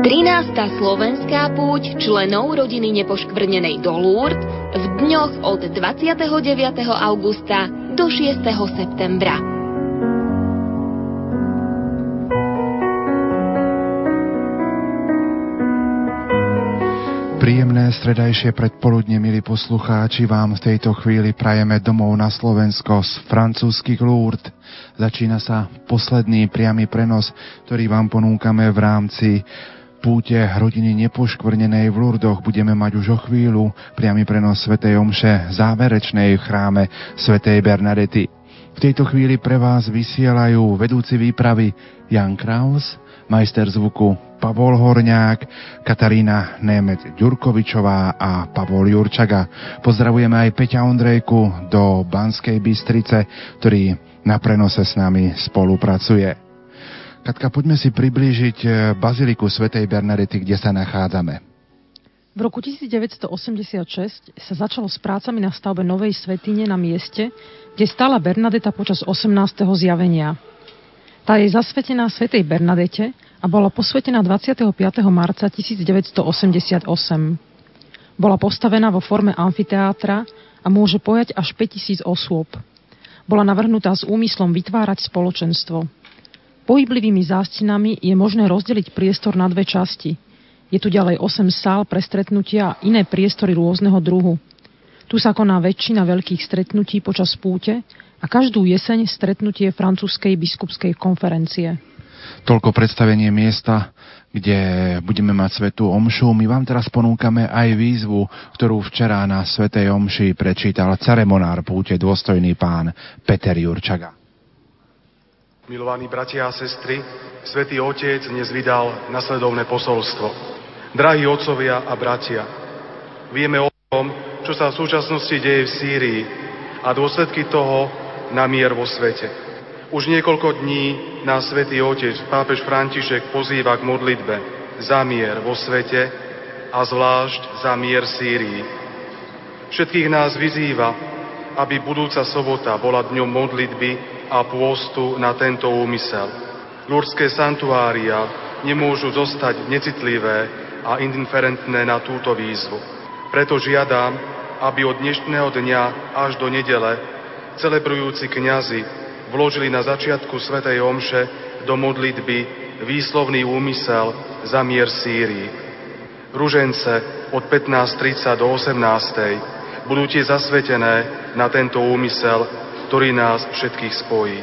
13. slovenská púť členov rodiny nepoškvrnenej do Lourdes v dňoch od 29. augusta do 6. septembra. Príjemné stredajšie predpoludne, milí poslucháči, vám v tejto chvíli prajeme domov na Slovensko z francúzskych Lourdes. Začína sa posledný priamy prenos, ktorý vám ponúkame v rámci púte rodiny nepoškvrnenej v Lurdoch. Budeme mať už o chvíľu priamy prenos svätej omše záverečnej v chráme svätej Bernadety. V tejto chvíli pre vás vysielajú vedúci výpravy Jan Kraus, majster zvuku Pavol Horniák, Katarína Nemec-Ďurkovičová a Pavol Jurčaga. Pozdravujeme aj Peťa Ondrejku do Banskej Bystrice, ktorý na prenose s nami spolupracuje. Katka, poďme si priblížiť baziliku svätej Bernadety, kde sa nachádzame. V roku 1986 sa začalo s prácami na stavbe novej svätyne na mieste, kde stála Bernadeta počas 18. zjavenia. Tá je zasvetená svätej Bernadete a bola posvetená 25. marca 1988. Bola postavená vo forme amfiteátra a môže pojať až 5000 osôb. Bola navrhnutá s úmyslom vytvárať spoločenstvo. Pohyblivými zástinami je možné rozdeliť priestor na dve časti. Je tu ďalej 8 sál pre stretnutia a iné priestory rôzneho druhu. Tu sa koná väčšina veľkých stretnutí počas púte a každú jeseň stretnutie francúzskej biskupskej konferencie. Toľko predstavenie miesta, kde budeme mať svätú omšu. My vám teraz ponúkame aj výzvu, ktorú včera na svätej omši prečítal ceremonár púte dôstojný pán Peter Jurčaga. Milovaní bratia a sestry, svätý Otec dnes vydal nasledovné posolstvo. Drahí otcovia a bratia, vieme o tom, čo sa v súčasnosti deje v Sýrii a dôsledky toho na mier vo svete. Už niekoľko dní nás Svätý Otec, pápež František, pozýva k modlitbe za mier vo svete a zvlášť za mier Sýrii. Všetkých nás vyzýva, aby budúca sobota bola dňom modlitby a pôstu na tento úmysel. Lurdské santuária nemôžu zostať necitlivé a indiferentné na túto výzvu. Preto žiadam, aby od dnešného dňa až do nedele celebrujúci kňazi vložili na začiatku svätej omše do modlitby výslovný úmysel za mier Sýrii. Ružence od 15:30 do 18:00 budú tie zasvetené na tento úmysel, ktorý nás všetkých spojí.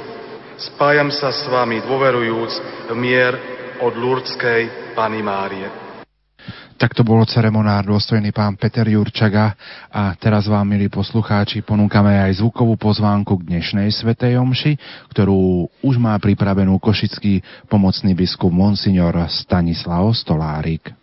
Spájam sa s vami, dôverujúc v mier od Lurdskej Panny Márie. Tak to bolo ceremonár dôstojný pán Peter Jurčaga a teraz vám, milí poslucháči, ponúkame aj zvukovú pozvánku k dnešnej svätej omši, ktorú už má pripravenú košický pomocný biskup Monsignor Stanislav Stolárik.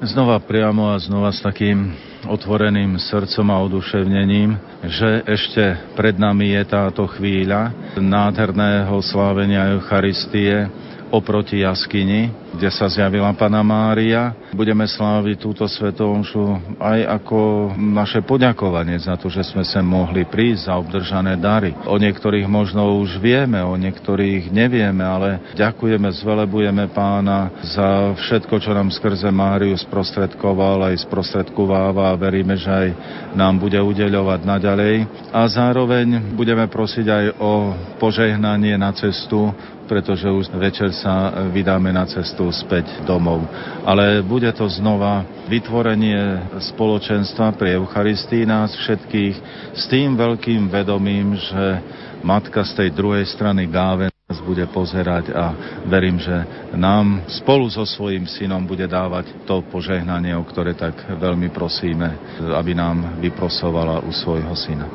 Znova priamo a znova s takým otvoreným srdcom a oduševnením, že ešte pred nami je táto chvíľa nádherného slávenia Eucharistie oproti jaskyni, kde sa zjavila Panna Mária. Budeme sláviť túto svätú omšu aj ako naše poďakovanie za to, že sme sem mohli prísť za obdržané dary. O niektorých možno už vieme, o niektorých nevieme, ale ďakujeme, zvelebujeme Pána za všetko, čo nám skrze Máriu sprostredkoval, aj sprostredkováva a veríme, že aj nám bude udeľovať naďalej. A zároveň budeme prosiť aj o požehnanie na cestu, pretože už večer sa vydáme na cestu späť domov. Ale bude to znova vytvorenie spoločenstva pri Eucharistii nás všetkých s tým veľkým vedomím, že Matka z tej druhej strany gáve nás bude pozerať a verím, že nám spolu so svojím synom bude dávať to požehnanie, o ktoré tak veľmi prosíme, aby nám vyprosovala u svojho syna.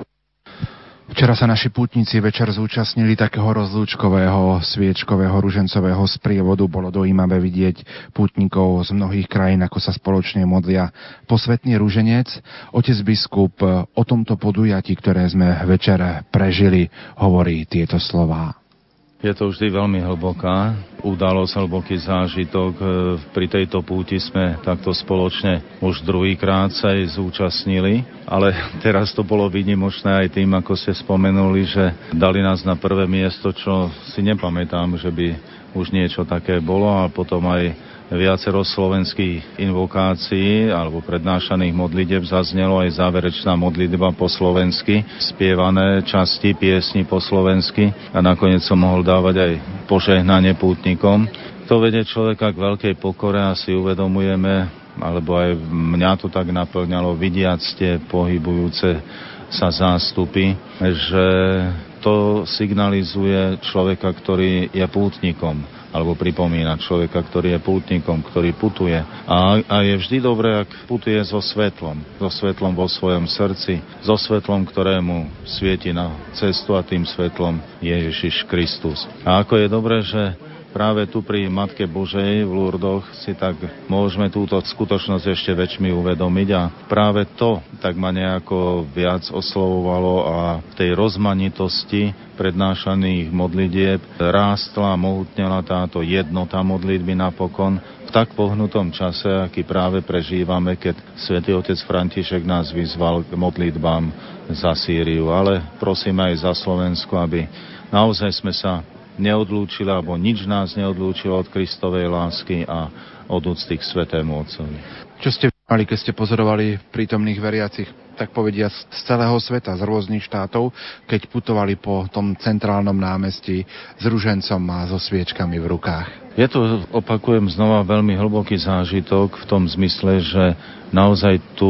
Včera sa naši pútnici večer zúčastnili takého rozlúčkového sviečkového ružencového sprievodu. Bolo dojímavé vidieť pútnikov z mnohých krajín, ako sa spoločne modlia posvätný ruženec. Otec biskup o tomto podujatí, ktoré sme večer prežili, hovorí tieto slová. Je to vždy veľmi hlboká udalosť, hlboký zážitok. Pri tejto púti sme takto spoločne už druhýkrát sa jej zúčastnili, ale teraz to bolo výnimočné aj tým, ako ste spomenuli, že dali nás na prvé miesto, čo si nepamätám, že by už niečo také bolo a potom aj viacero slovenských invokácií alebo prednášaných modliteb zaznelo, aj záverečná modlitba po slovensky, spievané časti piesni po slovensky a nakoniec som mohol dávať aj požehnanie pútnikom. To vedie človeka k veľkej pokore a si uvedomujeme, alebo aj mňa to tak naplňalo, vidiať tie pohybujúce sa zástupy, že to signalizuje človeka, ktorý je pútnikom, alebo pripomína človeka, ktorý je pútnikom, ktorý putuje. A je vždy dobré, ak putuje so svetlom vo svojom srdci, so svetlom, ktorému svieti na cestu a tým svetlom Ježiš Kristus. A ako je dobré, že práve tu pri Matke Božej v Lurdoch si tak môžeme túto skutočnosť ešte väčšmi uvedomiť a práve to tak ma nejako viac oslovovalo a v tej rozmanitosti prednášaných modlitieb rástla a mohutnela táto jednota modlitby napokon v tak pohnutom čase, aký práve prežívame, keď svätý otec František nás vyzval k modlitbám za Sýriu, ale prosíme aj za Slovensko, aby naozaj sme sa neodlúčili, alebo nič nás neodlúčilo od Kristovej lásky a od úcty k Svätému Otcovi. Čo ste mali, keď ste pozorovali prítomných veriacich, tak povediať, z celého sveta, z rôznych štátov, keď putovali po tom centrálnom námestí s ružencom a so sviečkami v rukách? Je to, opakujem znova, veľmi hlboký zážitok v tom zmysle, že naozaj tu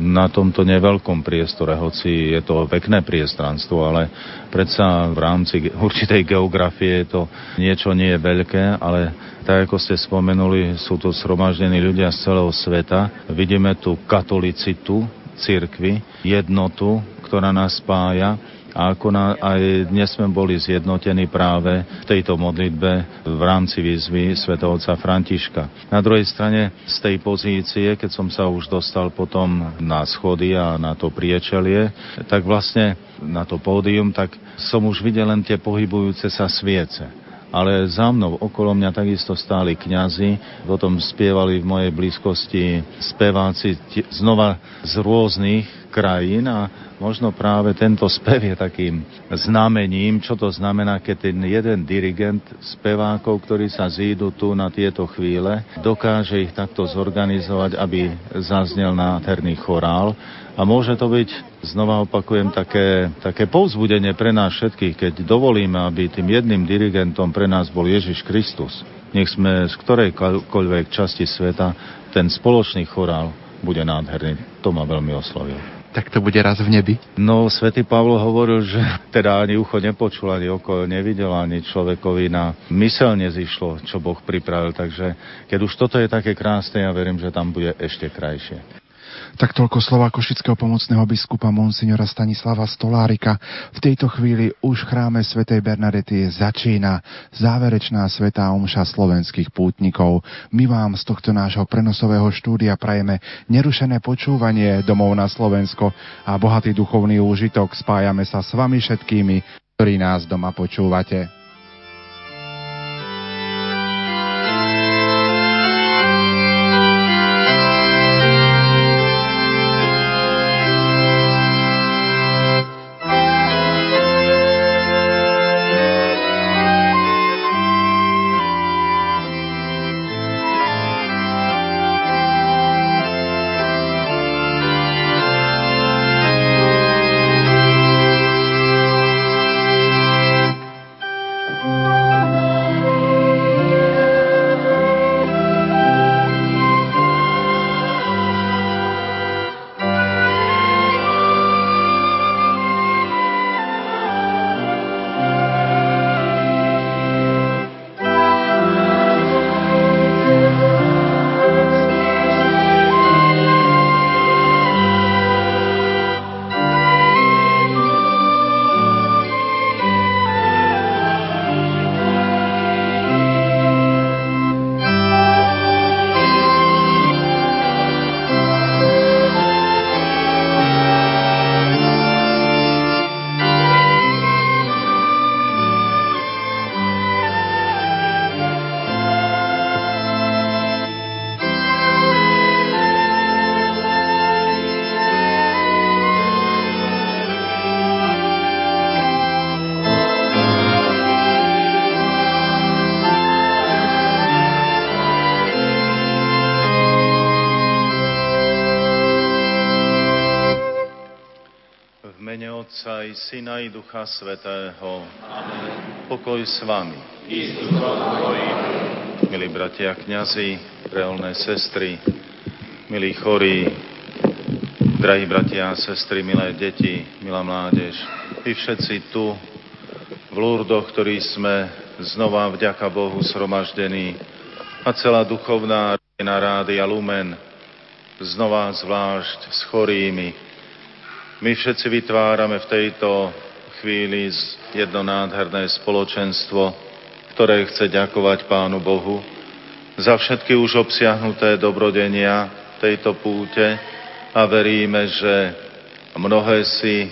na tomto neveľkom priestore, hoci je to pekné priestranstvo, ale predsa v rámci určitej geografie je to niečo nie je veľké, ale tak ako ste spomenuli, sú tu zhromaždení ľudia z celého sveta. Vidíme tu katolicitu cirkvi, jednotu, ktorá nás spája a ako aj dnes sme boli zjednotení práve v tejto modlitbe v rámci výzvy svätého otca Františka. Na druhej strane z tej pozície, keď som sa už dostal potom na schody a na to priečelie, tak vlastne na to pódium, tak som už videl len tie pohybujúce sa sviece. Ale za mnou, okolo mňa takisto stáli kňazi, potom spievali v mojej blízkosti speváci znova z rôznych krajín a možno práve tento spev je takým znamením, čo to znamená, keď ten jeden dirigent spevákov, ktorí sa zídu tu na tieto chvíle, dokáže ich takto zorganizovať, aby zaznel nádherný chorál. A môže to byť, znova opakujem, také povzbudenie pre nás všetkých, keď dovolíme, aby tým jedným dirigentom pre nás bol Ježiš Kristus. Nech sme z ktorejkoľvek časti sveta, ten spoločný chorál bude nádherný. To ma veľmi oslovil. Tak to bude raz v nebi? No, svätý Pavol hovoril, že teda ani ucho nepočul, ani oko nevidel, ani človekovi na myseľ nezišlo, čo Boh pripravil. Takže keď už toto je také krásne, ja verím, že tam bude ešte krajšie. Tak toľko slova košického pomocného biskupa monsignora Stanislava Stolárika. V tejto chvíli už v chráme svätej Bernadety začína záverečná svätá omša slovenských pútnikov. My vám z tohto nášho prenosového štúdia prajeme nerušené počúvanie domov na Slovensko a bohatý duchovný úžitok. Spájame sa s vami všetkými, ktorí nás doma počúvate. aj Syna i Ducha Svätého. Amen. Pokoj s vami. I s duchom tvojim. Milí bratia kňazi, reholné sestry, milí chorí, drahí bratia a sestry, milé deti, milá mládež, vy všetci tu v Lourdoch, ktorí sme znova vďaka Bohu zhromaždení, a celá duchovná rodina Rádia Lumen, znova zvlášť s chorými. My všetci vytvárame v tejto chvíli jedno nádherné spoločenstvo, ktoré chce ďakovať Pánu Bohu za všetky už obsiahnuté dobrodenia tejto púte a veríme, že mnohé si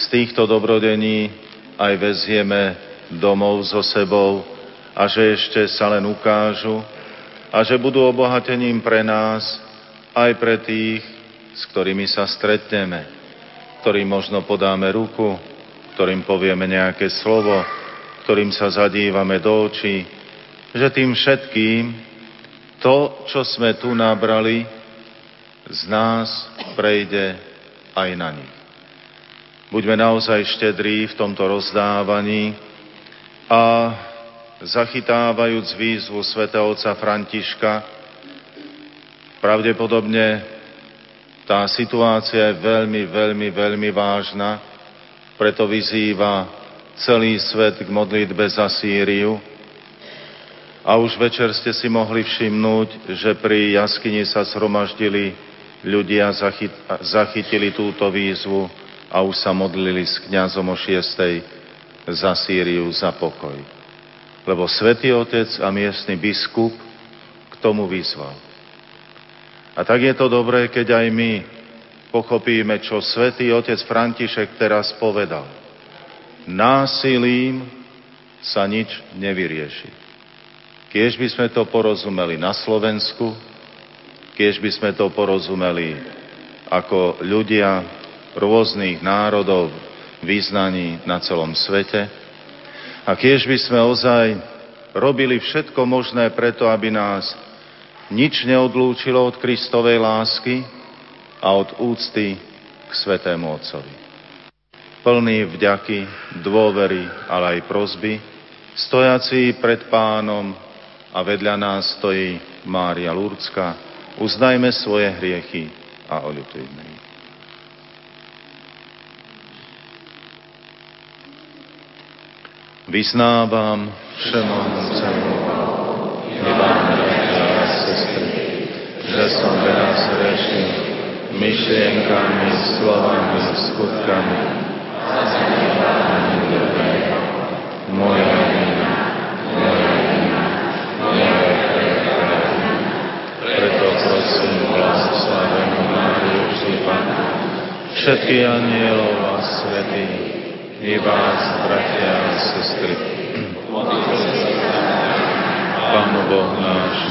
z týchto dobrodení aj vezieme domov so sebou a že ešte sa len ukážu a že budú obohatením pre nás aj pre tých, s ktorými sa stretneme, ktorým možno podáme ruku, ktorým povieme nejaké slovo, ktorým sa zadívame do očí, že tým všetkým to, čo sme tu nabrali, z nás prejde aj na nich. Buďme naozaj štedrí v tomto rozdávaní a zachytávajúc výzvu svätého otca Františka, pravdepodobne tá situácia je veľmi, veľmi, veľmi vážna, preto vyzýva celý svet k modlitbe za Sýriu. A už večer ste si mohli všimnúť, že pri jaskyni sa zhromaždili ľudia, zachytili túto výzvu a už sa modlili s kňazom o 6:00 za Sýriu, za pokoj. Lebo svätý otec a miestny biskup k tomu vyzval. A tak je to dobré, keď aj my pochopíme, čo svätý otec František teraz povedal. Násilím sa nič nevyrieši. Kiež by sme to porozumeli na Slovensku, kiež by sme to porozumeli ako ľudia rôznych národov, vyznaní na celom svete a kiež by sme ozaj robili všetko možné preto, aby nás nič neodlúčilo od Kristovej lásky a od úcty k Svätému Otcovi. Plný vďaky, dôvery, ale aj prosby, stojaci pred Pánom a vedľa nás stojí Mária Lurdská, uznajme svoje hriechy a oľutujme ich. Vyznávam všemohúcemu že som teraz hrešil myšlienkami, slovami, skutkami a zanedbávaním dobrého. Moja vina, preto prosím blahoslavenú Máriu vždy Pannu, všetky anielov a svätých, i vás, bratia a sestry. Pánu Bohu nášu,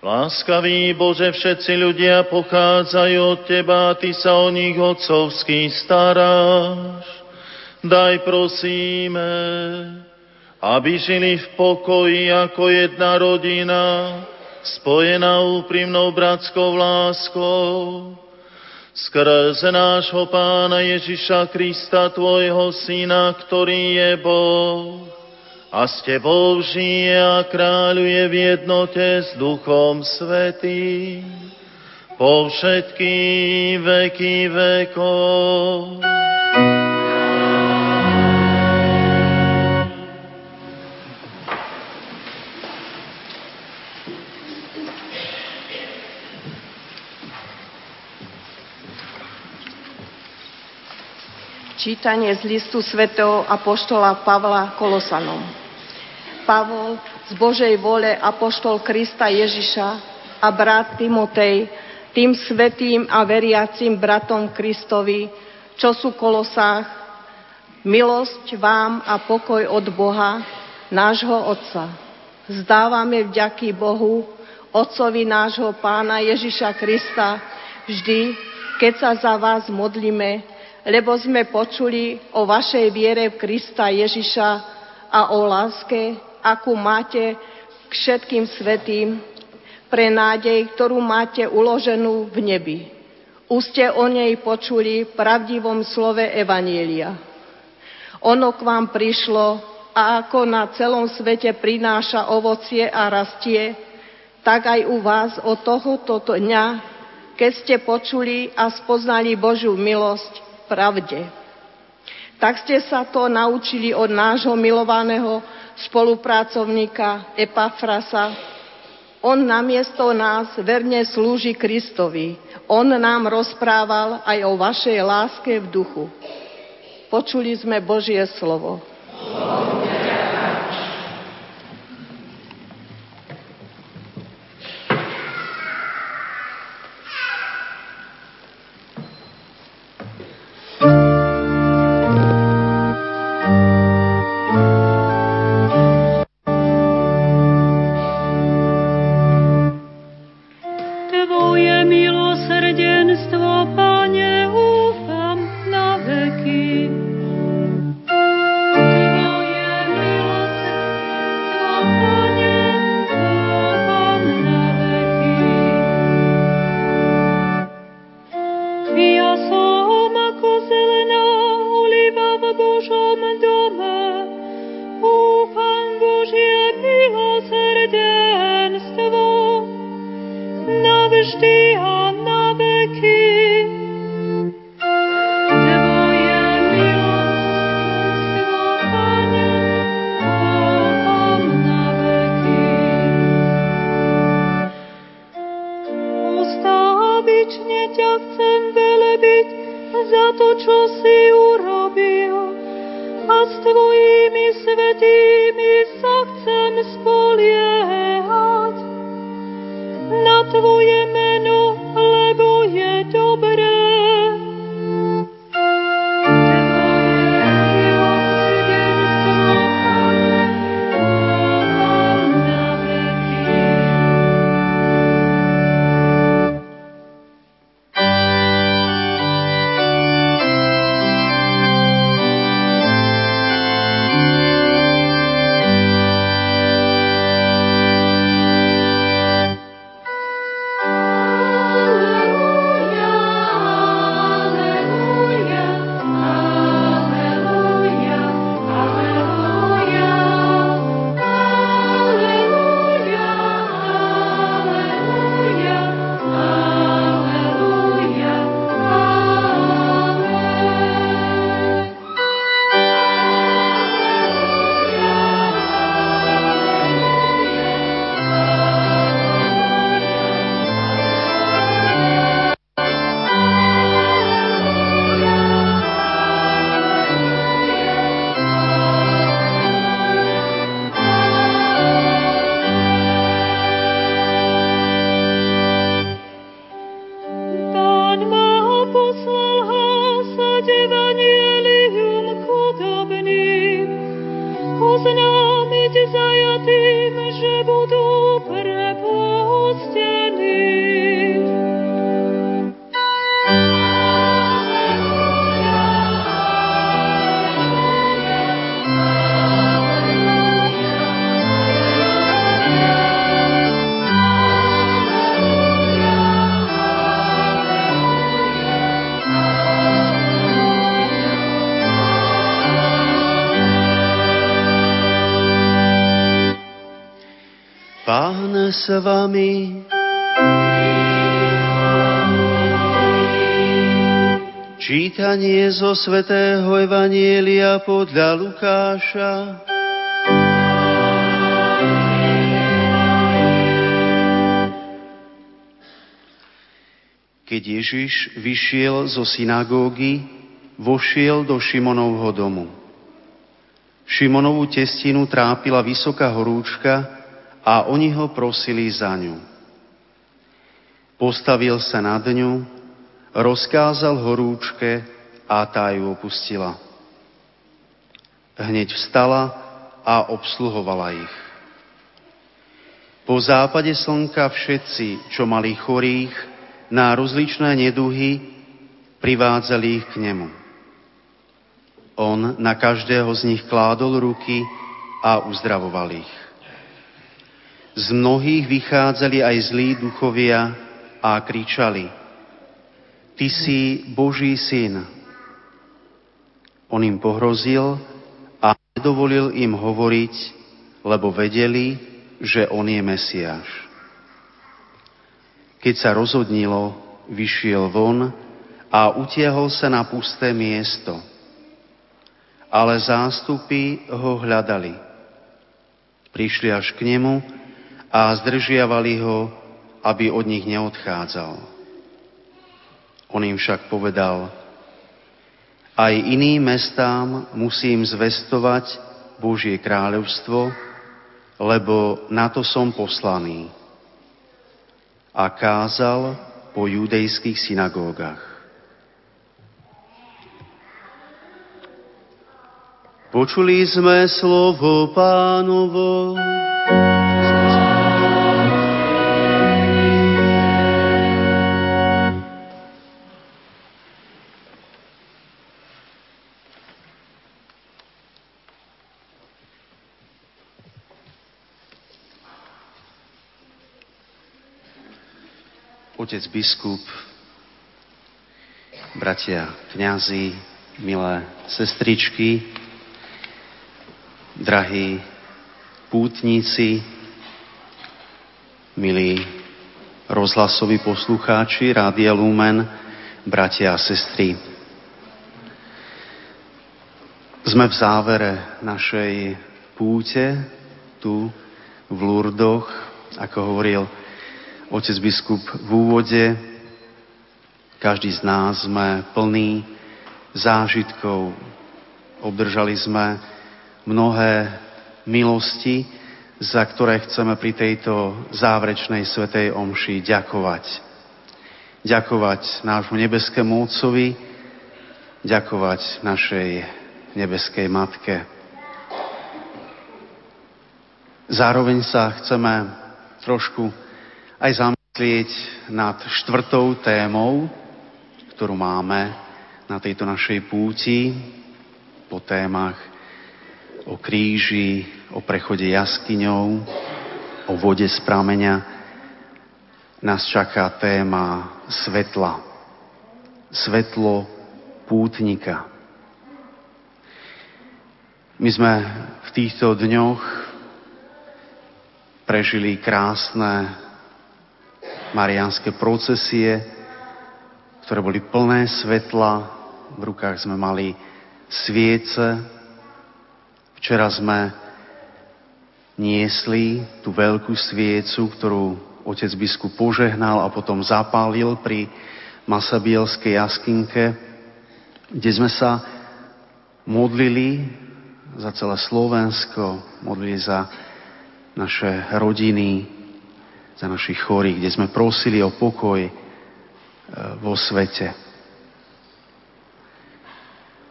Láskavý Bože, všetci ľudia pochádzajú od Teba, Ty sa o nich otcovsky staráš. Daj prosíme, aby žili v pokoji ako jedna rodina, spojená úprimnou bratskou láskou. skrze nášho Pána Ježiša Krista, Tvojho Syna, ktorý je Boh, a s Tebou žije a kráľuje v jednote s Duchom Svätým po všetky veky vekov. Čítanie z listu svätého apoštola Pavla Kolosanom. Pavol, z Božej vole apoštol Krista Ježiša a brat Timotej, tým svätým a veriacím bratom Kristovi, čo sú v Kolosách, milosť vám a pokoj od Boha, nášho Otca. Vzdávame vďaky Bohu, Otcovi nášho Pána Ježiša Krista, vždy, keď sa za vás modlíme, lebo sme počuli o vašej viere v Krista Ježiša a o láske, akú máte k všetkým svätým, pre nádej, ktorú máte uloženú v nebi. Už ste o nej počuli v pravdivom slove Evanielia. Ono k vám prišlo a ako na celom svete prináša ovocie a rastie, tak aj u vás od tohoto dňa, keď ste počuli a spoznali Božiu milosť, pravde. Tak ste sa to naučili od nášho milovaného spolupracovníka Epafrasa. On namiesto nás verne slúži Kristovi. On nám rozprával aj o vašej láske v duchu. Počuli sme Božie slovo. Pán s vami. Čítanie zo svätého Evanjelia podľa Lukáša. Keď Ježiš vyšiel zo synagógy, vošiel do Šimonovho domu. Šimonovú testinu trápila vysoká horúčka a oni ho prosili za ňu. Postavil sa nad ňu, rozkázal horúčke a tá ju opustila. Hneď vstala a obsluhovala ich. Po západe slnka všetci, čo mali chorých na rozličné neduhy, privádzali ich k nemu. On na každého z nich kládol ruky a uzdravoval ich. Z mnohých vychádzali aj zlí duchovia a kričali: Ty si Boží syn. On im pohrozil a nedovolil im hovoriť, lebo vedeli, že on je Mesiáš. Keď sa rozhodnilo, vyšiel von a utiahol sa na pusté miesto. Ale zástupy ho hľadali. Prišli až k nemu a zdržiavali ho, aby od nich neodchádzal. On im však povedal: Aj iným mestám musím zvestovať Božie kráľovstvo, lebo na to som poslaný. A kázal po judejských synagógach. Počuli sme slovo Pánovo. Otec biskup, bratia kňazi, milé sestričky, drahí pútnici, milí rozhlasoví poslucháči Rádia Lumen, bratia a sestry. Sme v závere našej púte tu v Lurdoch, ako hovoril otec biskup v úvode. Každý z nás sme plný zážitkov. Obdržali sme mnohé milosti, za ktoré chceme pri tejto záverečnej svätej omši ďakovať. Ďakovať nášmu nebeskému Otcovi, ďakovať našej nebeskej Matke. Zároveň sa chceme trošku aj zamyslieť nad štvrtou témou, ktorú máme na tejto našej púti po témach o kríži, o prechode jaskyňou, o vode z prameňa, nás čaká téma svetla. Svetlo pútnika. My sme v týchto dňoch prežili krásne mariánske procesie, ktoré boli plné svetla. V rukách sme mali sviece. Včera sme niesli tú veľkú sviecu, ktorú otec biskup požehnal a potom zapálil pri Masabielskej jaskynke, kde sme sa modlili za celé Slovensko, modlili za naše rodiny, za našich chorých, kde sme prosili o pokoj vo svete.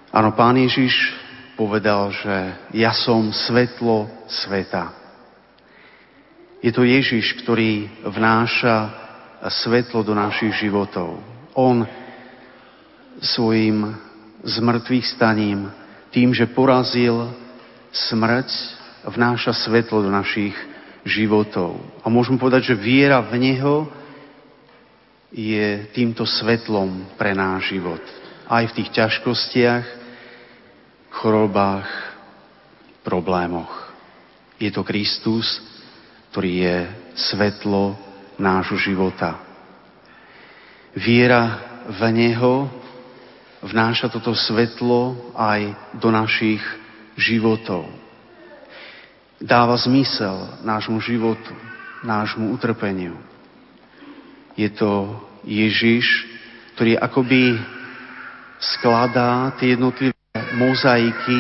Áno, Pán Ježiš povedal, že ja som svetlo sveta. Je to Ježiš, ktorý vnáša svetlo do našich životov. On svojim zmŕtvychvstaním, tým, že porazil smrť, vnáša svetlo do našich životov. A môžeme povedať, že viera v Neho je týmto svetlom pre náš život. Aj v tých ťažkostiach, chorobách, problémoch. Je to Kristus, ktorý je svetlo nášho života. Viera v Neho vnáša toto svetlo aj do našich životov. Dáva zmysel nášmu životu, nášmu utrpeniu. Je to Ježiš, ktorý akoby skladá tie jednotlivé mozaiky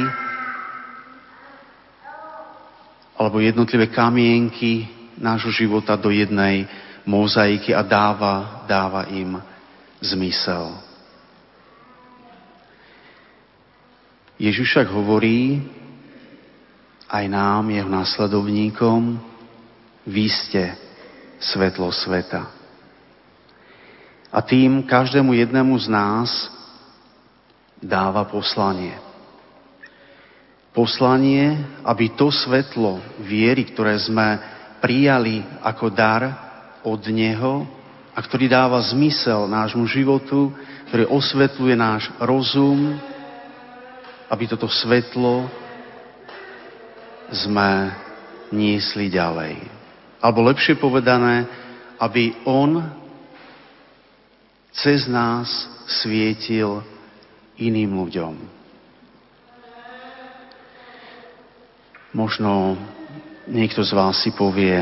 alebo jednotlivé kamienky nášho života do jednej mozaiky a dáva im zmysel. Ježiš však hovorí aj nám, jeho následovníkom, vy ste svetlo sveta. A tým každému jednému z nás dáva poslanie. Poslanie, aby to svetlo viery, ktoré sme prijali ako dar od Neho a ktorý dáva zmysel nášmu životu, ktorý osvetľuje náš rozum, aby toto svetlo sme niesli ďalej. Alebo lepšie povedané, aby On cez nás svietil iným ľuďom. Možno niekto z vás si povie,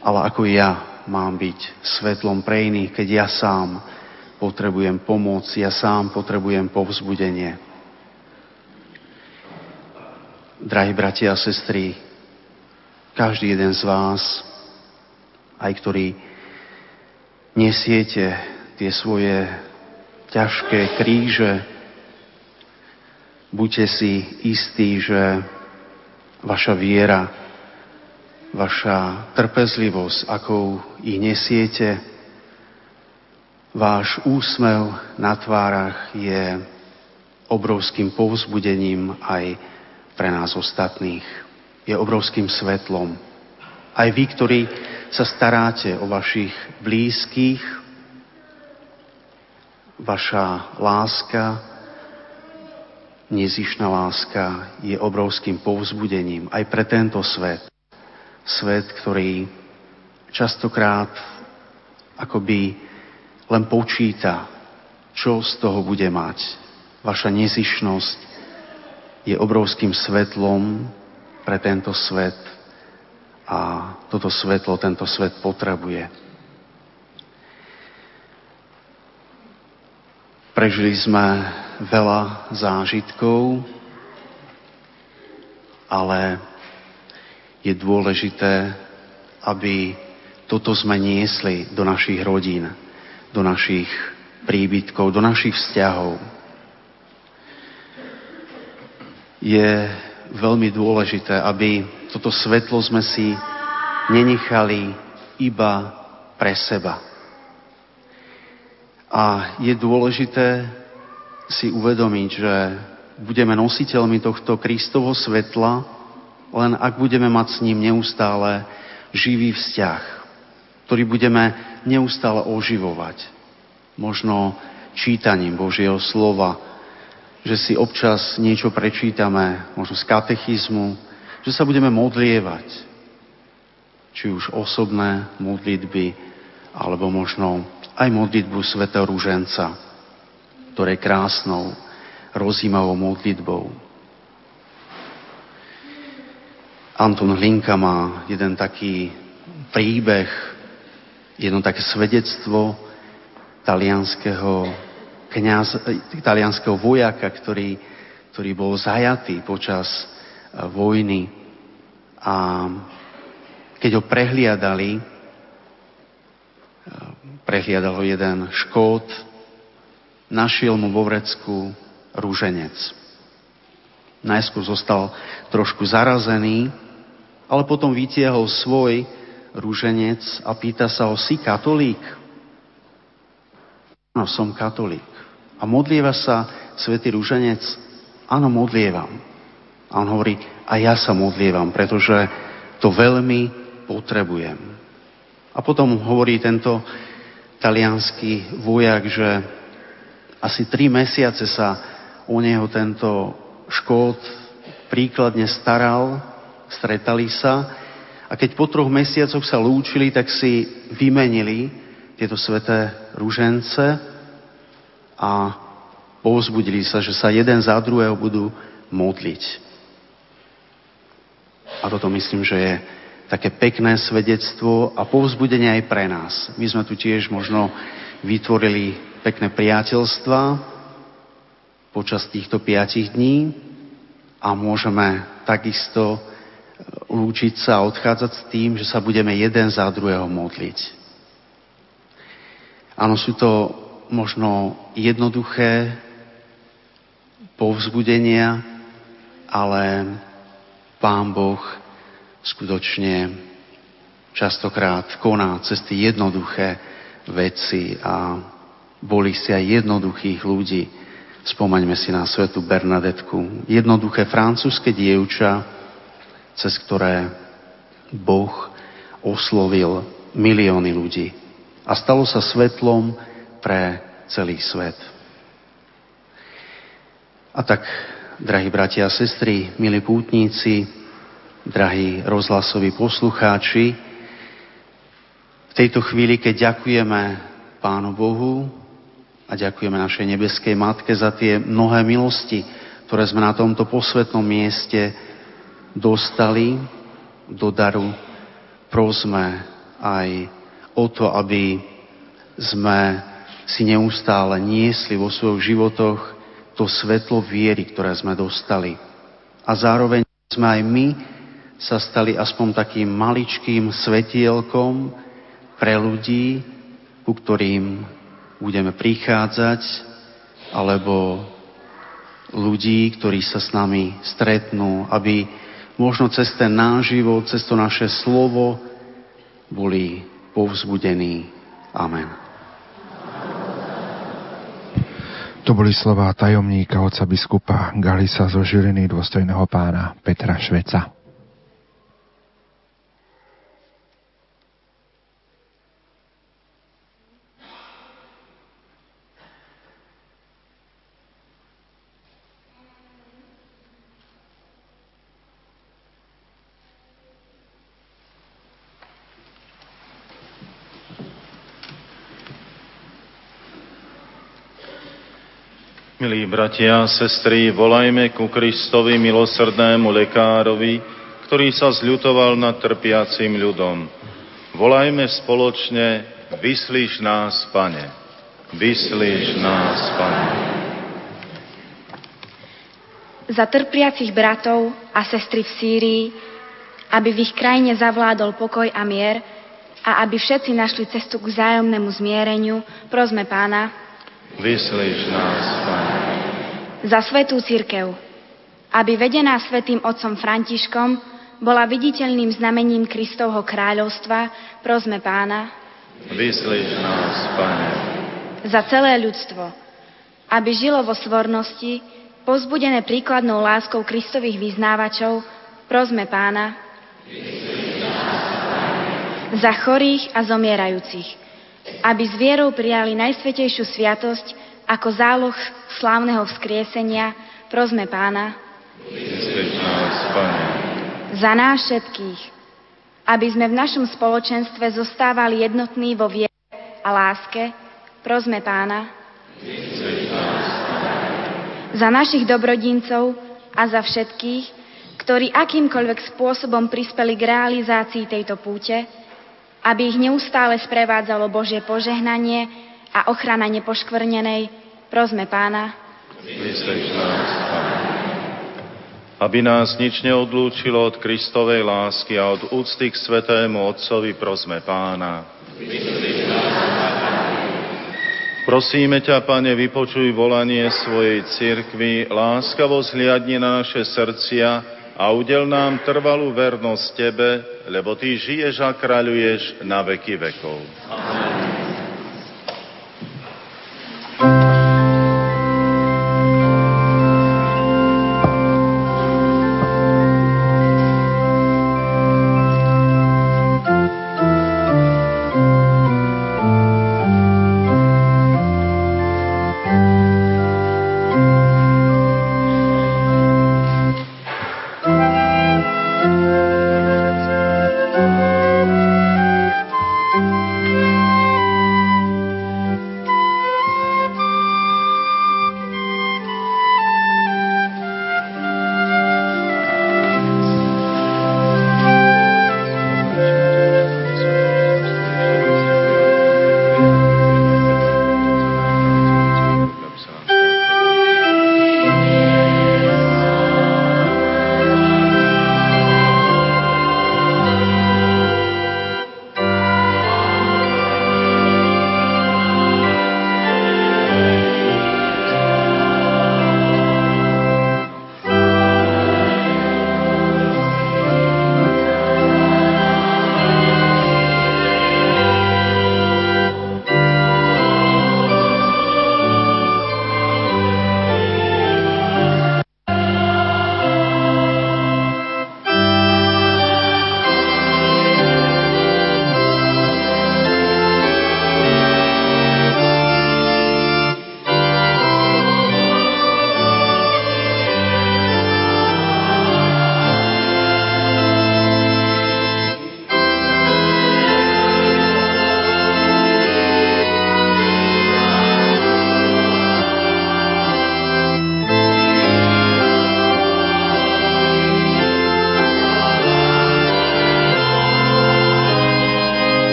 ale ako ja mám byť svetlom pre iných, keď ja sám potrebujem pomoc, ja sám potrebujem povzbudenie. Drahí bratia a sestry, každý jeden z vás, aj ktorí nesiete tie svoje ťažké kríže, buďte si istí, že vaša viera, vaša trpezlivosť, akou ich nesiete, váš úsmev na tvárach je obrovským povzbudením aj pre nás ostatných. Je obrovským svetlom. Aj vy, ktorí sa staráte o vašich blízkych, vaša láska, nezištná láska je obrovským povzbudením aj pre tento svet. Svet, ktorý častokrát akoby len počíta, čo z toho bude mať. Vaša nezištnosť je obrovským svetlom pre tento svet a toto svetlo tento svet potrebuje. Prežili sme veľa zážitkov, ale je dôležité, aby toto sme niesli do našich rodín, do našich príbytkov, do našich vzťahov. Je veľmi dôležité, aby toto svetlo sme si nenechali iba pre seba. A je dôležité si uvedomiť, že budeme nositeľmi tohto Kristovho svetla, len ak budeme mať s ním neustále živý vzťah, ktorý budeme neustále oživovať. Možno čítaním Božieho slova, že si občas niečo prečítame, možno z katechizmu, že sa budeme modlievať. Či už osobné modlitby, alebo možno aj modlitbu svätého Ruženca, ktoré je krásnou, rozjímavou modlitbou. Anton Hlinka má jeden taký príbeh, jedno také svedectvo talianskeho vojaka, ktorý bol zajatý počas vojny. A keď ho prehliadal ho jeden Škót, našiel mu vo vrecku rúženec. Najskôr zostal trošku zarazený, ale potom vytiahol svoj rúženec a pýta sa ho, si katolík? Áno, som katolík. A modlieva sa svätý rúženec? Áno, modlievam. A on hovorí, a ja sa modlievam, pretože to veľmi potrebujem. A potom hovorí tento taliansky vojak, že asi 3 mesiace sa o neho tento Škót príkladne staral, stretali sa a keď po 3 mesiacoch sa lúčili, tak si vymenili tieto sväté ružence a povzbudili sa, že sa jeden za druhého budú modliť. A toto myslím, že je také pekné svedectvo a povzbudenie aj pre nás. My sme tu tiež možno vytvorili pekné priateľstva počas týchto 5 dní a môžeme takisto lúčiť sa a odchádzať s tým, že sa budeme jeden za druhého modliť. Áno, sú to možno jednoduché povzbudenia, ale Pán Boh skutočne častokrát koná cez tie jednoduché veci a boli si aj jednoduchých ľudí. Spomeňme si na svätú Bernadetku. Jednoduché francúzske dievča, cez ktoré Boh oslovil milióny ľudí. A stalo sa svetlom pre celý svet. A tak, drahí bratia a sestry, milí pútnici, drahí rozhlasoví poslucháči, v tejto chvíli, keď ďakujeme Pánu Bohu a ďakujeme našej nebeskej Matke za tie mnohé milosti, ktoré sme na tomto posvätnom mieste dostali do daru, prosme aj o to, aby sme si neustále niesli vo svojich životoch to svetlo viery, ktoré sme dostali. A zároveň sme aj my sa stali aspoň takým maličkým svetielkom pre ľudí, ku ktorým budeme prichádzať, alebo ľudí, ktorí sa s nami stretnú, aby možno cez ten náš život, cez to naše slovo boli povzbudení. Amen. To boli slová tajomníka otca biskupa Galisa zo Žiliny, dôstojného pána Petra Šveca. Milí bratia a sestry, volajme ku Kristovi milosrdnému lekárovi, ktorý sa zľutoval nad trpiacim ľudom. Volajme spoločne: Vyslíš nás, Pane. Vyslíš nás, Pane. Za trpiacich bratov a sestry v Sýrii, aby v ich krajine zavládol pokoj a mier a aby všetci našli cestu k vzájomnému zmiereniu, prosme Pána: Vyslíš nás, Pane. Za svätú cirkev, aby vedená svätým otcom Františkom bola viditeľným znamením Kristovho kráľovstva, prosme Pána: Vyslíš nás, Pane. Za celé ľudstvo, aby žilo vo svornosti, povzbudené príkladnou láskou Kristových vyznávačov, prosme Pána: Vyslíš nás, Pane. Za chorých a zomierajúcich, aby s vierou prijali najsvätejšiu sviatosť ako záloh slávneho vzkriesenia, prosme Pána: Vyslíš nás, Pane. Za nás všetkých, aby sme v našom spoločenstve zostávali jednotní vo viere a láske, prosme Pána: Vyslíš nás, Pane. Za našich dobrodincov a za všetkých, ktorí akýmkoľvek spôsobom prispeli k realizácii tejto púte, aby ich neustále sprevádzalo Božie požehnanie a ochrana nepoškvrnenej, prosme Pána: Vyslíš nás, Pane. Aby nás nič neodlúčilo od Kristovej lásky a od úcty k Svätému Otcovi, prosme Pána: Vyslíš nás, Pane. Prosíme ťa, Pane, vypočuj volanie svojej cirkvi, láskavo zhliadni na naše srdcia a udel nám trvalú vernosť Tebe, lebo Ty žiješ a kráľuješ na veky vekov. Amen.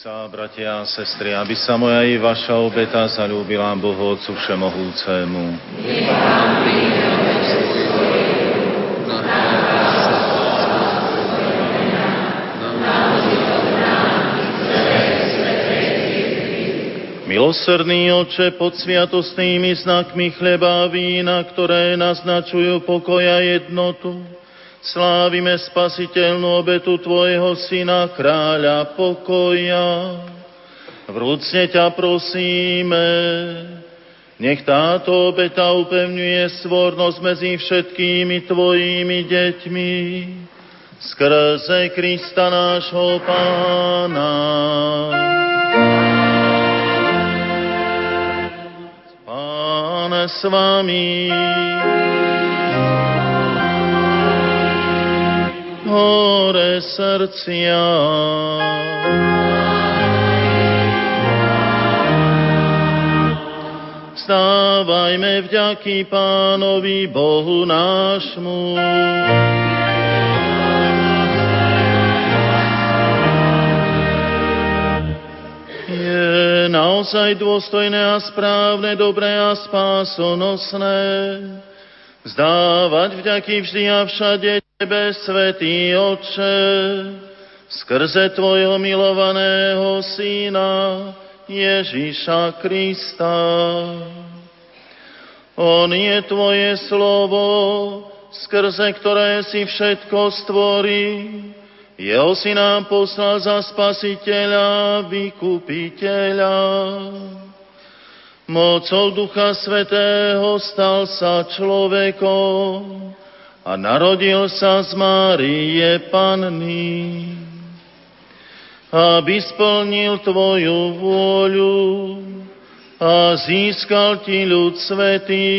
sa, bratia a sestry, aby sa moja i vaša obeta zaľúbila Bohu Otcu Všemohúcemu. Milosrdný Otče, pod sviatostnými znakmi chleba a vína, ktoré naznačujú pokoj a jednotu, slávime spasiteľnú obetu Tvojho Syna, Kráľa pokoja. Vrúcne ťa prosíme, nech táto obeta upevňuje svornosť medzi všetkými Tvojimi deťmi. Skrze Krista nášho Pána. Pán s vami. Hore srdcia. Vzdávajme vďaky Pánovi Bohu nášmu. Je naozaj dôstojné a správne, dobré a spásonosné vzdávať vďaky vždy a všade Tebe, Svätý Otče, skrze Tvojho milovaného Syna, Ježiša Krista. On je Tvoje slovo, skrze ktoré si všetko stvoril. Jeho si nám poslal za Spasiteľa, Vykupiteľa. Mocou Ducha Svätého stal sa človekom a narodil sa z Márie Panny, aby splnil Tvoju vôľu a získal Ti ľud svätý.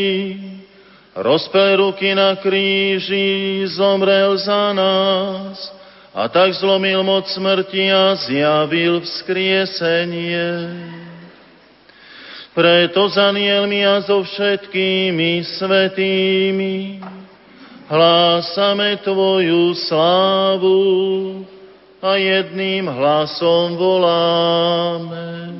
Rozprel ruky na kríži, zomrel za nás a tak zlomil moc smrti a zjavil vzkriesenie. Preto s anjelmi a so všetkými svätými hlásame Tvoju slávu a jedným hlasom voláme.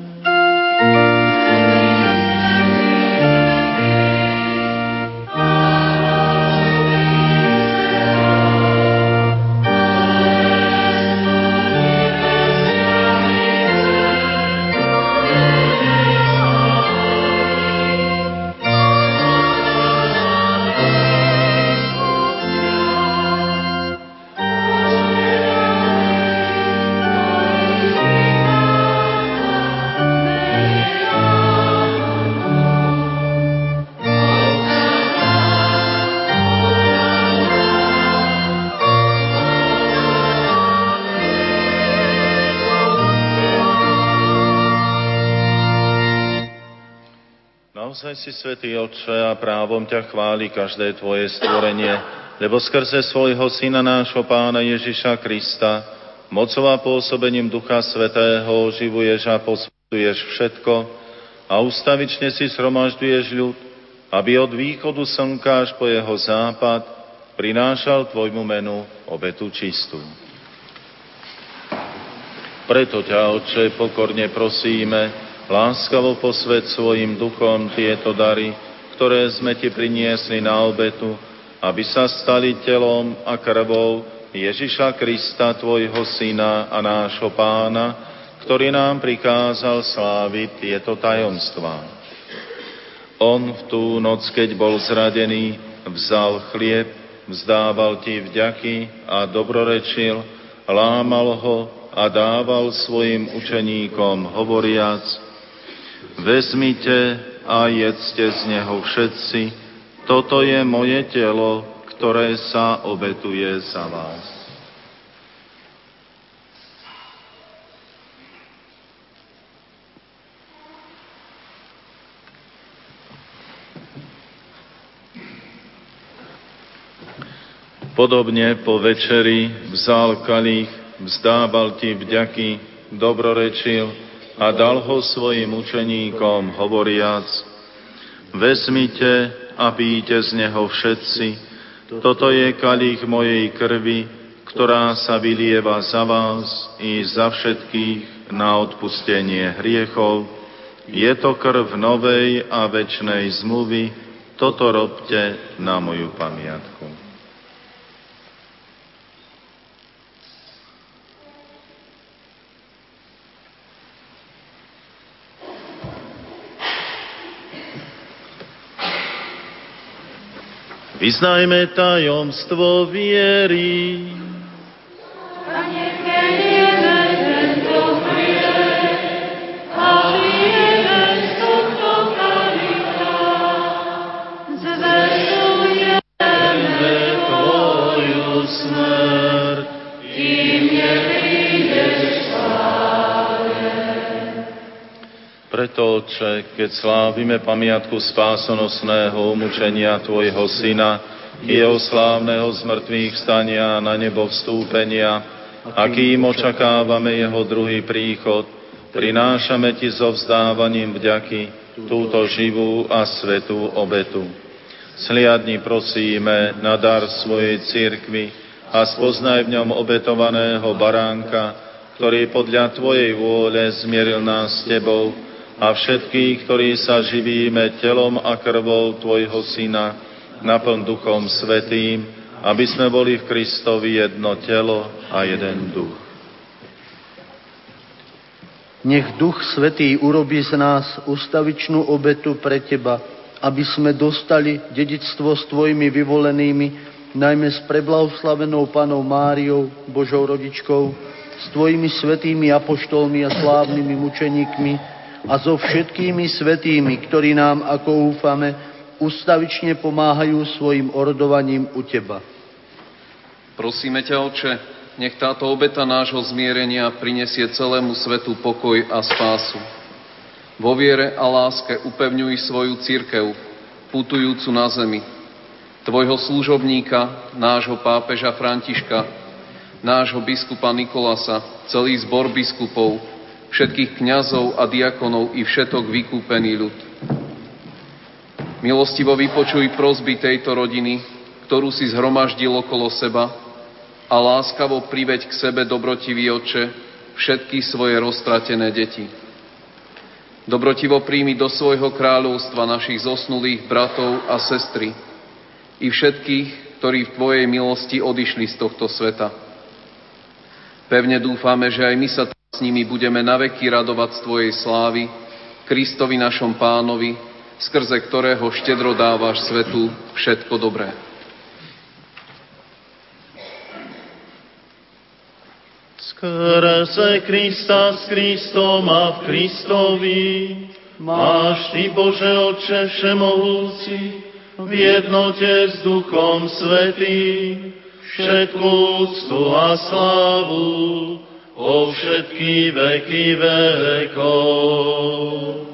Naozaj si, Svätý Otče, a právom ťa chváli každé Tvoje stvorenie, lebo skrze svojho Syna nášho Pána Ježiša Krista, mocou a pôsobením Ducha Svätého oživuješ a posvetuješ všetko a ustavične si zhromažďuješ ľud, aby od východu slnka až po jeho západ prinášal Tvojmu menu obetu čistú. Preto ťa, Otče, pokorne prosíme, láskavo posväť svojim duchom tieto dary, ktoré sme Ti priniesli na obetu, aby sa stali telom a krvou Ježiša Krista, Tvojho Syna a nášho Pána, ktorý nám prikázal sláviť tieto tajomstvá. On v tú noc, keď bol zradený, vzal chlieb, vzdával Ti vďaky a dobrorečil, lámal ho a dával svojim učeníkom, hovoriac: Vezmite a jedzte z neho všetci, toto je moje telo, ktoré sa obetuje za vás. Podobne po večeri vzal kalich, vzdával Ti vďaky, dobrorečil a dal ho svojim učeníkom, hovoriac: Vezmite a píte z neho všetci, toto je kalich mojej krvi, ktorá sa vylieva za vás i za všetkých na odpustenie hriechov. Je to krv novej a večnej zmluvy, toto robte na moju pamiatku. Vyznajme tajomstvo viery. A nevedieme tento hriech a žijeme z tohto kalíka. Zvestujeme tvoju smrť, kým neprídeš sláve. Preto, Otče, keď slávime pamiatku spásonosného umučenia Tvojho Syna, Jeho slávneho zmrtvých vstania a na nebo vstúpenia, a kým očakávame Jeho druhý príchod, prinášame Ti so vzdávaním vďaky túto živú a svätú obetu. Sliadni prosíme na dar svojej cirkvi a spoznaj v ňom obetovaného baránka, ktorý podľa Tvojej vôle zmieril nás s Tebou, a všetkých, ktorí sa živíme telom a krvou Tvojho Syna, naplň Duchom Svätým, aby sme boli v Kristovi jedno telo a jeden duch. Nech Duch Svätý urobí z nás ustavičnú obetu pre Teba, aby sme dostali dedičstvo s Tvojimi vyvolenými, najmä s preblahoslavenou Pannou Máriou, Božou rodičkou, s Tvojimi svätými apoštolmi a slávnymi mučeníkmi, a so všetkými svätými, ktorí nám, ako úfame, ustavične pomáhajú svojim orodovaním u Teba. Prosíme ťa, Otče, nech táto obeta nášho zmierenia prinesie celému svetu pokoj a spásu. Vo viere a láske upevňuj svoju cirkev, putujúcu na zemi, Tvojho služobníka, nášho pápeža Františka, nášho biskupa Nikolasa, celý zbor biskupov, všetkých kňazov a diakonov i všetok vykúpený ľud. Milostivo vypočuj prosby tejto rodiny, ktorú si zhromaždil okolo seba, a láskavo priveď k sebe, dobrotivý Otče, všetky svoje roztratené deti. Dobrotivo príjmi do svojho kráľovstva našich zosnulých bratov a sestry i všetkých, ktorí v Tvojej milosti odišli z tohto sveta. Pevne dúfame, že aj my sa s nimi budeme naveky radovať z Tvojej slávy, Kristovi našom Pánovi, skrze ktorého štedro dávaš svetu všetko dobré. Skrze Krista, s Kristom a v Kristovi máš Ty, Bože Otče všemohúci, v jednote s Duchom Svätým všetku úctu a slávu o všetky veky vekov.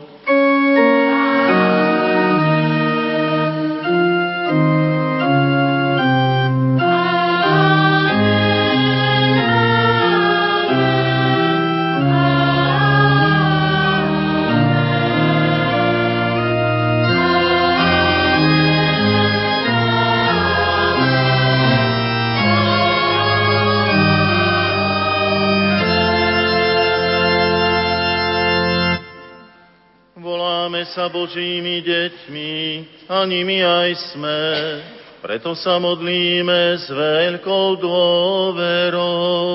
Sa Božími deťmi, ani my aj sme, preto sa modlíme s veľkou dôverou.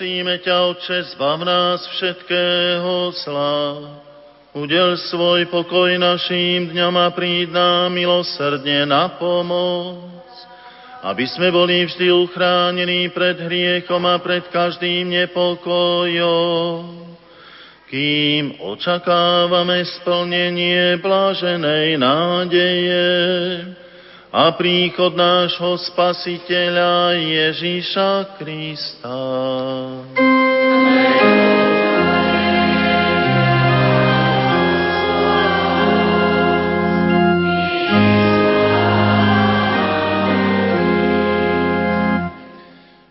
prosíme ťa, Otče, zbav nás všetkého zla. Udel svoj pokoj našim dňom a príď nám milosrdne na pomoc, aby sme boli vždy uchránení pred hriechom a pred každým nepokojom, kým očakávame splnenie bláženej nádeje a príchod nášho Spasiteľa Ježíša Krista.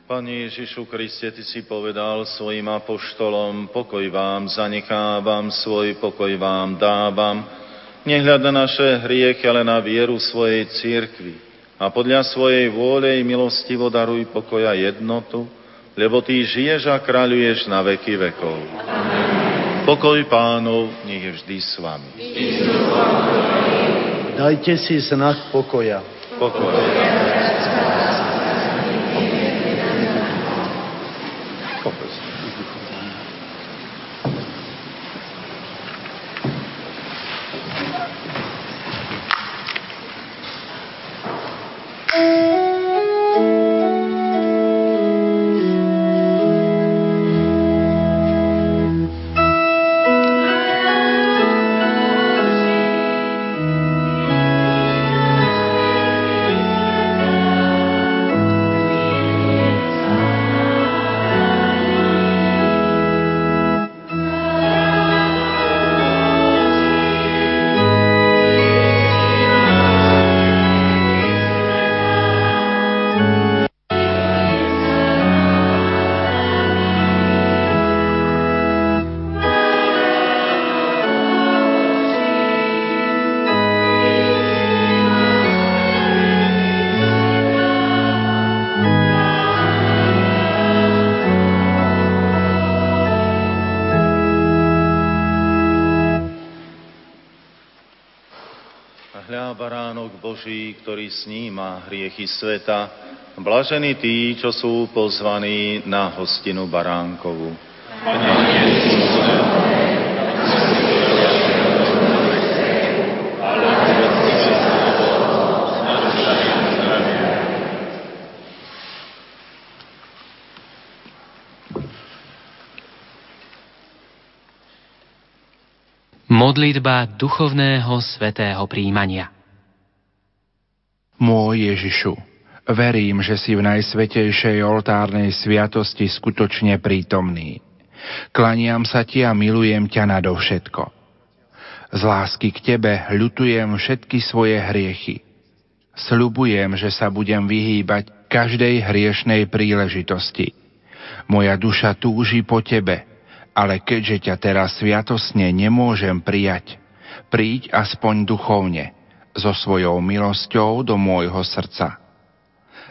Pane Ježišu Kriste, Ty si povedal svojim apoštolom, pokoj vám zanechávam, svoj pokoj vám dávam. Nehľad na naše hriechy, ale na vieru svojej cirkvi. A podľa svojej vôle i milostivo daruj pokoj a jednotu, lebo Ty žiješ a kráľuješ na veky vekov. Amen. Pokoj Pánov nech je vždy s vami. Dajte si znak pokoja. Pokoj. Ktorý sníma hriechy sveta, blažení tí, čo sú pozvaní na hostinu baránkovú. Modlitba duchovného svätého prijímania. Môj Ježišu, verím, že si v najsvätejšej oltárnej sviatosti skutočne prítomný. Klaniam sa Ti a milujem Ťa nadovšetko. Z lásky k Tebe ľutujem všetky svoje hriechy. Sľubujem, že sa budem vyhýbať každej hriešnej príležitosti. Moja duša túži po Tebe, ale keďže Ťa teraz sviatosne nemôžem prijať, príď aspoň duchovne so svojou milosťou do môjho srdca.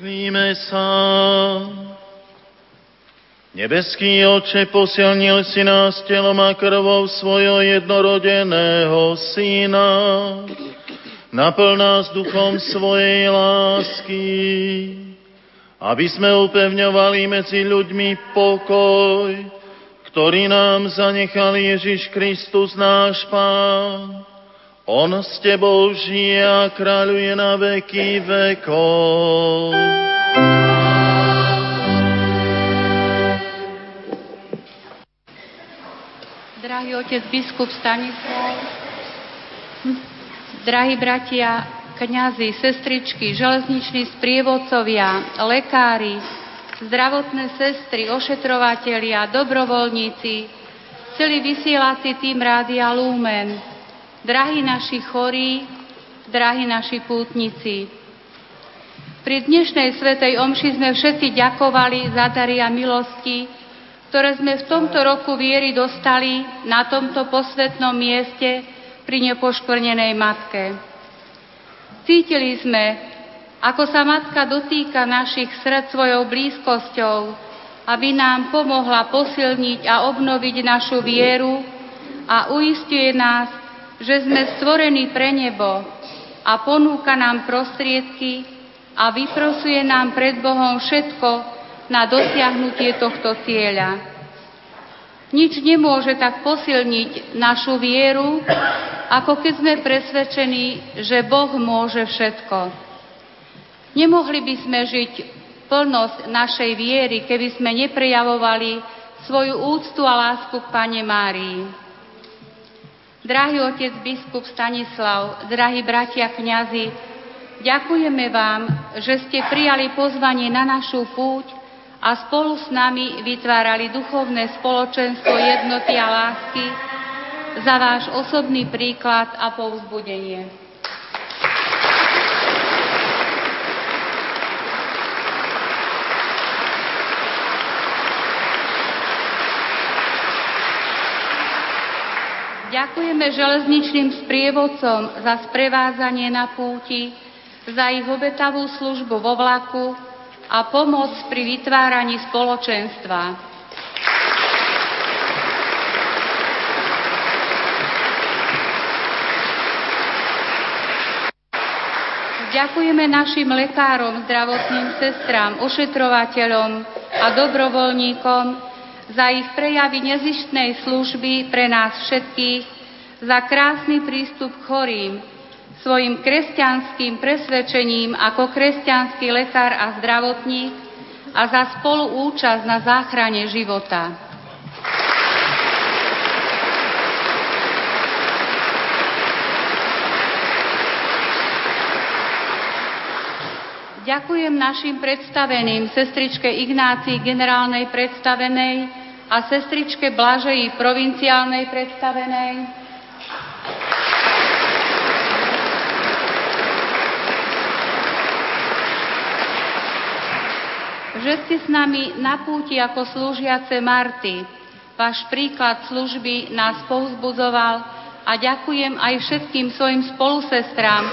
Modlíme sa. Nebeský Otče, posilnil si nás telom a krvou svojho jednorodeného Syna. Naplň nás duchom svojej lásky, aby sme upevňovali medzi ľuďmi pokoj, ktorý nám zanechal Ježiš Kristus, náš Pán. On s Tebou žije a kráľuje na veky vekov. Drahý otec biskup Stanislav, drahí bratia, kňazi, sestričky, železniční sprievodcovia, lekári, zdravotné sestry, ošetrovatelia, dobrovoľníci, celý vysielací tím Rádia Lumen, drahí naši chorí, drahí naši pútnici. Pri dnešnej svätej omši sme všetci ďakovali za dary a milosti, ktoré sme v tomto roku viery dostali na tomto posvätnom mieste pri nepoškvrnenej matke. Cítili sme, ako sa matka dotýka našich sŕdc svojou blízkosťou, aby nám pomohla posilniť a obnoviť našu vieru a uisťuje nás, že sme stvorení pre nebo a ponúka nám prostriedky a vyprosuje nám pred Bohom všetko na dosiahnutie tohto cieľa. Nič nemôže tak posilniť našu vieru, ako keď sme presvedčení, že Boh môže všetko. Nemohli by sme žiť plnosť našej viery, keby sme neprejavovali svoju úctu a lásku k Panne Márii. Drahý otec biskup Stanislav, drahí bratia kňazi, ďakujeme vám, že ste prijali pozvanie na našu púť a spolu s nami vytvárali duchovné spoločenstvo jednoty a lásky, za váš osobný príklad a povzbudenie. Ďakujeme železničným sprievodcom za sprevádzanie na púti, za ich obetavú službu vo vlaku a pomoc pri vytváraní spoločenstva. Ďakujeme našim lekárom, zdravotným sestram, ošetrovateľom a dobrovoľníkom za ich prejavy nezištnej služby pre nás všetkých, za krásny prístup k chorým, svojim kresťanským presvedčením ako kresťanský lekár a zdravotník a za spoluúčasť na záchrane života. Ďakujem našim predstaveným, sestričke Ignácii, generálnej predstavenej, a sestričke Blažeji, provinciálnej predstavenej. Že ste s nami na púti ako slúžiace Marty. Váš príklad služby nás povzbudzoval a ďakujem aj všetkým svojim spolusestrám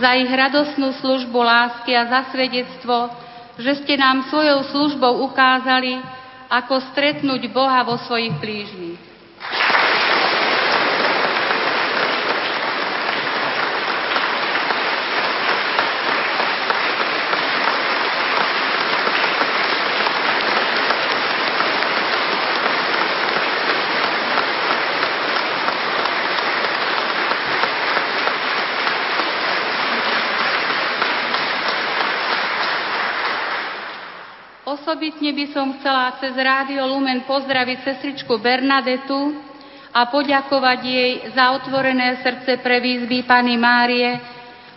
za ich radosnú službu lásky a za svedectvo, že ste nám svojou službou ukázali, ako stretnúť Boha vo svojich blížnych. Osobitne by som chcela cez Rádio Lumen pozdraviť sestričku Bernadetu a poďakovať jej za otvorené srdce pre výzvy Panny Márie,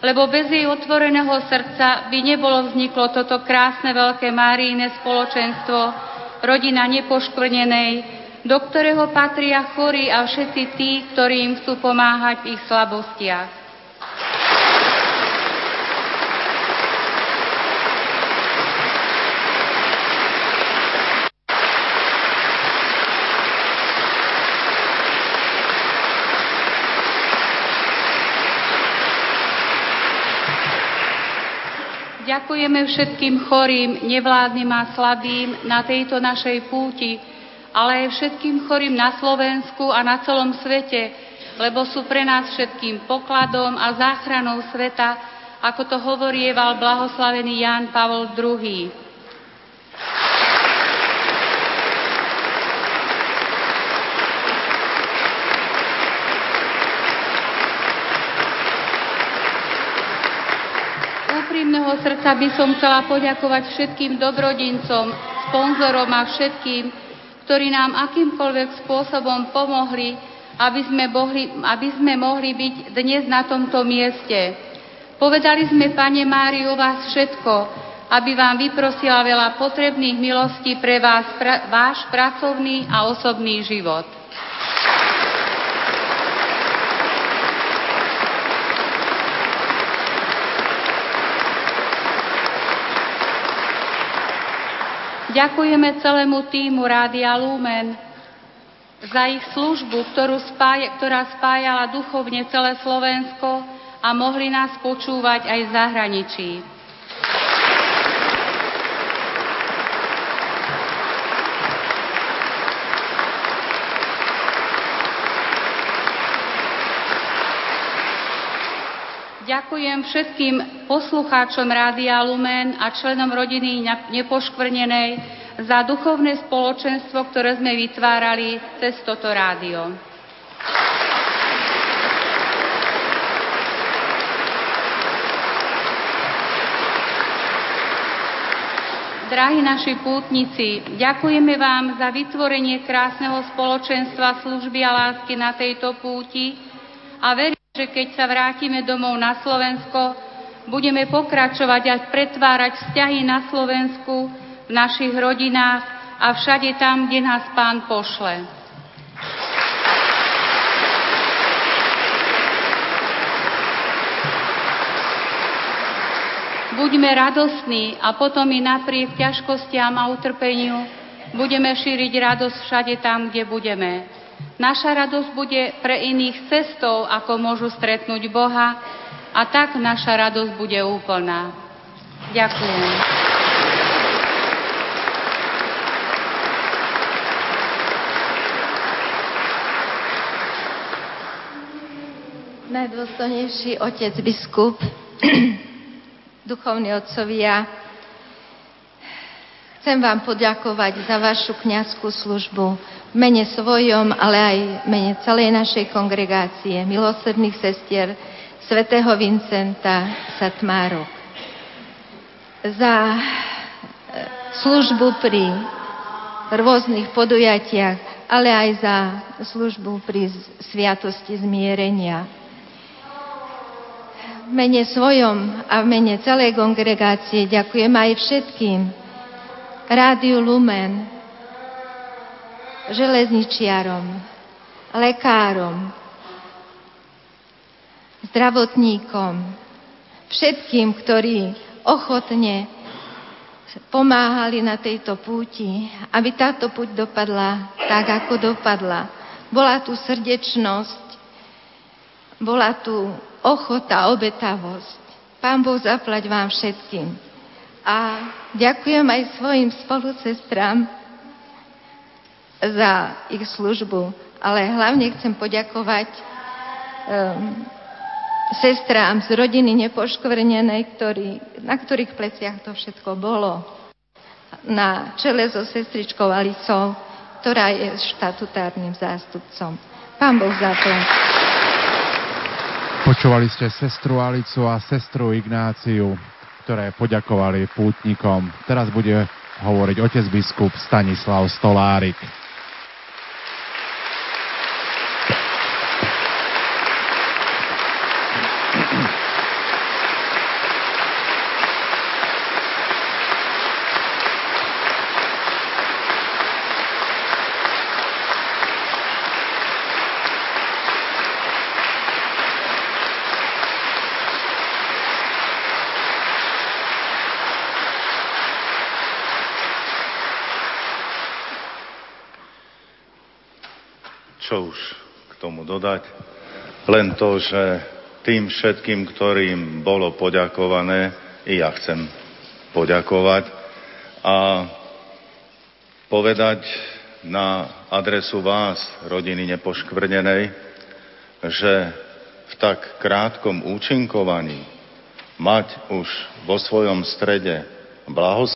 lebo bez jej otvoreného srdca by nebolo vzniklo toto krásne veľké Máriine spoločenstvo, rodina nepoškvrnenej, do ktorého patria chorí a všetci tí, ktorí im chcú pomáhať v ich slabostiach. ďakujeme všetkým chorým, nevládnym a slabým na tejto našej púti, ale aj všetkým chorým na Slovensku a na celom svete, lebo sú pre nás všetkým pokladom a záchranou sveta, ako to hovorieval blahoslavený Ján Pavol II. Úprimného srdca by som chcela poďakovať všetkým dobrodincom, sponzorom a všetkým, ktorí nám akýmkoľvek spôsobom pomohli, aby sme mohli byť dnes na tomto mieste. Povedali sme, Pane Márii, o vás všetko, aby vám vyprosila veľa potrebných milostí pre vás, váš pracovný a osobný život. Ďakujeme celému tímu Rádia Lumen za ich službu, ktorá spájala duchovne celé Slovensko a mohli nás počúvať aj v zahraničí. Ďakujem všetkým poslucháčom Rádia Lumen a členom rodiny Nepoškvrnenej za duchovné spoločenstvo, ktoré sme vytvárali cez toto rádio. Drahí naši pútnici, ďakujeme vám za vytvorenie krásneho spoločenstva služby a lásky na tejto púti a verím, že keď sa vrátime domov na Slovensko, budeme pokračovať a pretvárať vzťahy na Slovensku, v našich rodinách a všade tam, kde nás Pán pošle. Buďme radostní a potom i napriek ťažkostiam a utrpeniu budeme šíriť radosť všade tam, kde budeme. Naša radosť bude pre iných cestou, ako môžu stretnúť Boha, a tak naša radosť bude úplná. Ďakujem. Najdôstojnejší otec biskup, duchovní otcovia, chcem vám poďakovať za vašu kňazskú službu, v mene svojom, ale aj v mene celej našej kongregácie milosrdných sestier svätého Vincenta Satmárok. Za službu pri rôznych podujatiach, ale aj za službu pri sviatosti zmierenia. V mene svojom a v mene celej kongregácie ďakujem aj všetkým Rádiu Lumen, železničiarom, lekárom, zdravotníkom, všetkým, ktorí ochotne pomáhali na tejto púti, aby táto púť dopadla tak, ako dopadla. Bola tu srdečnosť, bola tu ochota, obetavosť. Pán Boh zaplať vám všetkým. A ďakujem aj svojim spolusestrám za ich službu, ale hlavne chcem poďakovať sestrám z rodiny Nepoškvrnenej, na ktorých pleciach to všetko bolo. Na čele so sestričkou Alicou, ktorá je štatutárnym zástupcom. Pán Boh zaplať. Počúvali ste sestru Alicu a sestru Ignáciu, ktoré poďakovali pútnikom. Teraz bude hovoriť otec biskup Stanislav Stolárik. Čo už k tomu dodať? Len to, že tým všetkým, ktorým bolo poďakované, i ja chcem poďakovať a povedať na adresu vás, rodiny Nepoškvrnenej, že v tak krátkom účinkovaní mať už vo svojom strede blahoslaveného